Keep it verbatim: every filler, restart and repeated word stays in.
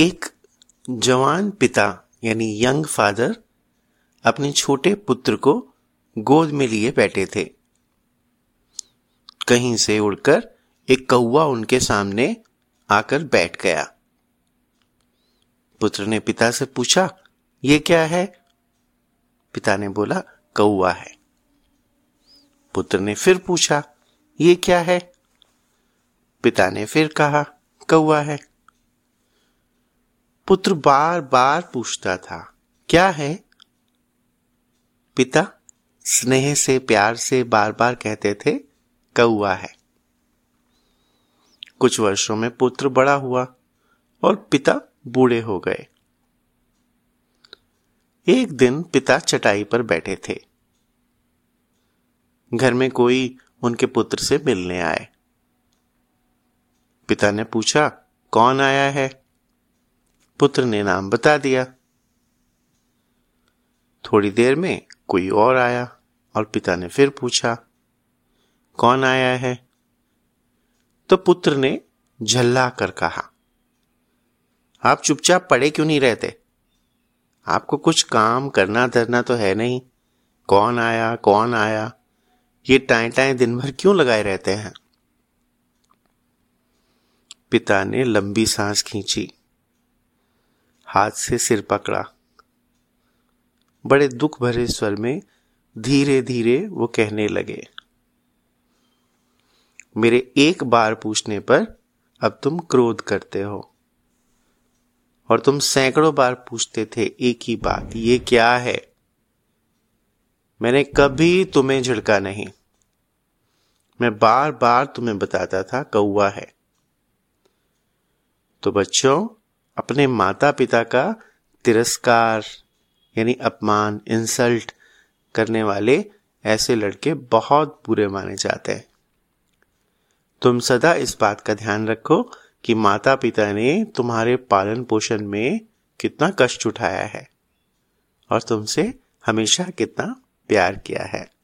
एक जवान पिता यानी यंग फादर अपने छोटे पुत्र को गोद में लिए बैठे थे। कहीं से उड़कर एक कौवा उनके सामने आकर बैठ गया। पुत्र ने पिता से पूछा, ये क्या है? पिता ने बोला, कौवा है। पुत्र ने फिर पूछा, ये क्या है? पिता ने फिर कहा, कौवा है। पुत्र बार बार पूछता था, क्या है? पिता स्नेह से प्यार से बार बार कहते थे, कौवा है। कुछ वर्षों में पुत्र बड़ा हुआ और पिता बूढ़े हो गए। एक दिन पिता चटाई पर बैठे थे। घर में कोई उनके पुत्र से मिलने आए। पिता ने पूछा, कौन आया है? पुत्र ने नाम बता दिया। थोड़ी देर में कोई और आया और पिता ने फिर पूछा, कौन आया है? तो पुत्र ने झल्ला कर कहा, आप चुपचाप पड़े क्यों नहीं रहते? आपको कुछ काम करना धरना तो है नहीं। कौन आया कौन आया ये टाएं टाएं दिन भर क्यों लगाए रहते हैं? पिता ने लंबी सांस खींची, हाथ से सिर पकड़ा। बड़े दुख भरे स्वर में धीरे धीरे वो कहने लगे, मेरे एक बार पूछने पर अब तुम क्रोध करते हो, और तुम सैकड़ों बार पूछते थे एक ही बात, ये क्या है? मैंने कभी तुम्हें झिड़का नहीं। मैं बार बार तुम्हें बताता था, कौवा है। तो बच्चों, अपने माता पिता का तिरस्कार यानी अपमान इंसल्ट करने वाले ऐसे लड़के बहुत बुरे माने जाते हैं। तुम सदा इस बात का ध्यान रखो कि माता पिता ने तुम्हारे पालन पोषण में कितना कष्ट उठाया है और तुमसे हमेशा कितना प्यार किया है।